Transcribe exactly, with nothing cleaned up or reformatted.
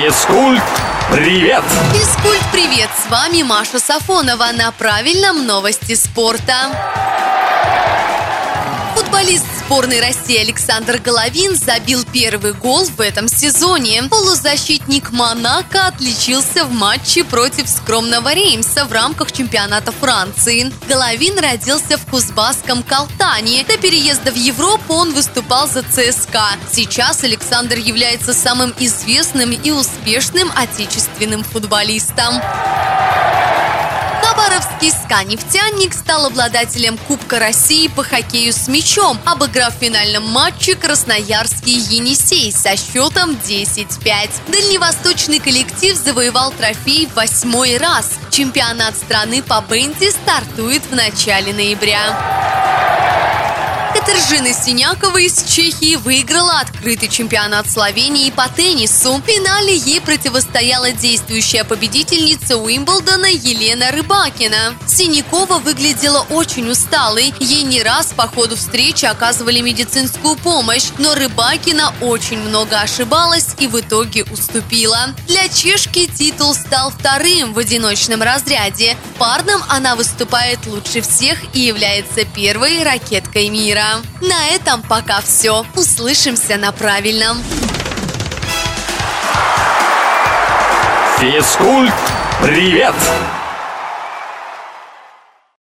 Физкульт, привет! Физкульт, привет! С вами Маша Сафонова на правильном новости спорта. Футболист сборной России Александр Головин забил первый гол в этом сезоне. Полузащитник Монако отличился в матче против скромного Реймса в рамках чемпионата Франции. Головин родился в Кузбасском Калтане. До переезда в Европу он выступал за ЦСКА. Сейчас Александр является самым известным и успешным отечественным футболистом. Хабаровский ЦСКА «Нефтяник» стал обладателем Кубка России по хоккею с мячом, обыграв в финальном матче Красноярский Енисей со счетом десять пять. Дальневосточный коллектив завоевал трофей в восьмой раз. Чемпионат страны по бенди стартует в начале ноября. Катержина Синякова из Чехии выиграла открытый чемпионат Словении по теннису. В финале ей противостояла действующая победительница Уимблдона Елена Рыбакина. Синякова выглядела очень усталой. Ей не раз по ходу встречи оказывали медицинскую помощь, но Рыбакина очень много ошибалась и в итоге уступила. Для чешки титул стал вторым в одиночном разряде. В парном она выступает лучше всех и является первой ракеткой мира. На этом пока все. Услышимся на правильном. Физкульт, привет!